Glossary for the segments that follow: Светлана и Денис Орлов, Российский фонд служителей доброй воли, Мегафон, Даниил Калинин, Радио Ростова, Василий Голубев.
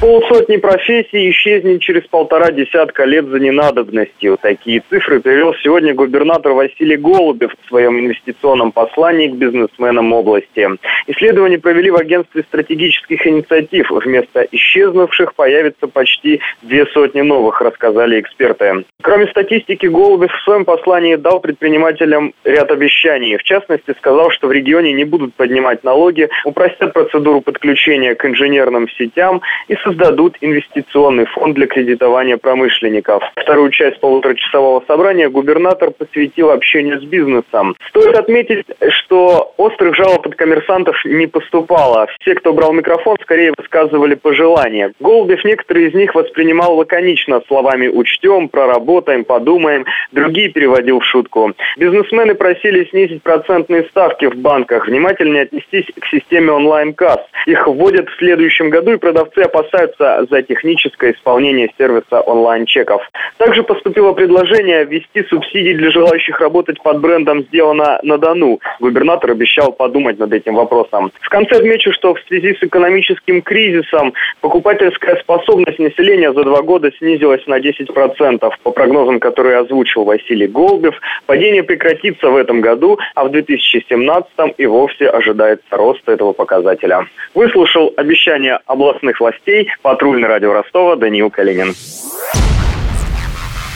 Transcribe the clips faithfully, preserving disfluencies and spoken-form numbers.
Полсотни профессий исчезнет через полтора десятка лет за ненадобностью. Такие цифры привел сегодня губернатор Василий Голубев в своем инвестиционном послании к бизнесменам области. Исследования провели в агентстве стратегических инициатив. Вместо исчезнувших появится почти две сотни новых, рассказали эксперты. Кроме статистики, Голубев в своем послании дал предпринимателям ряд обещаний. В частности, сказал, что в регионе не будут поднимать налоги, упростят процедуру подключения к инженерным сетям и создадут дадут инвестиционный фонд для кредитования промышленников. Вторую часть полуторачасового собрания губернатор посвятил общению с бизнесом. Стоит отметить, что острых жалоб от коммерсантов не поступало. Все, кто брал микрофон, скорее высказывали пожелания. Голубев некоторые из них воспринимал лаконично, словами «учтем», «проработаем», «подумаем», другие переводил в шутку. Бизнесмены просили снизить процентные ставки в банках, внимательнее отнестись к системе онлайн-касс. Их вводят в следующем году, и продавцы опасаются за техническое исполнение сервиса онлайн-чеков. Также поступило предложение ввести субсидии для желающих работать под брендом «Сделано на Дону». Губернатор обещал подумать над этим вопросом. В конце отмечу, что в связи с экономическим кризисом покупательская способность населения за два года снизилась на десять процентов. По прогнозам, которые озвучил Василий Голубев, падение прекратится в этом году, а в две тысячи семнадцатом и вовсе ожидается рост этого показателя. Выслушал обещания областных властей патрульный радио Ростова Даниил Калинин.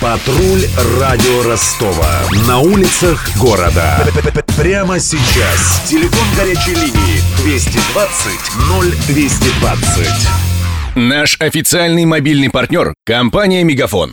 Патруль радио Ростова. На улицах города. Прямо сейчас. Телефон горячей линии двести двадцать ноль двести двадцать. Наш официальный мобильный партнер – компания «Мегафон».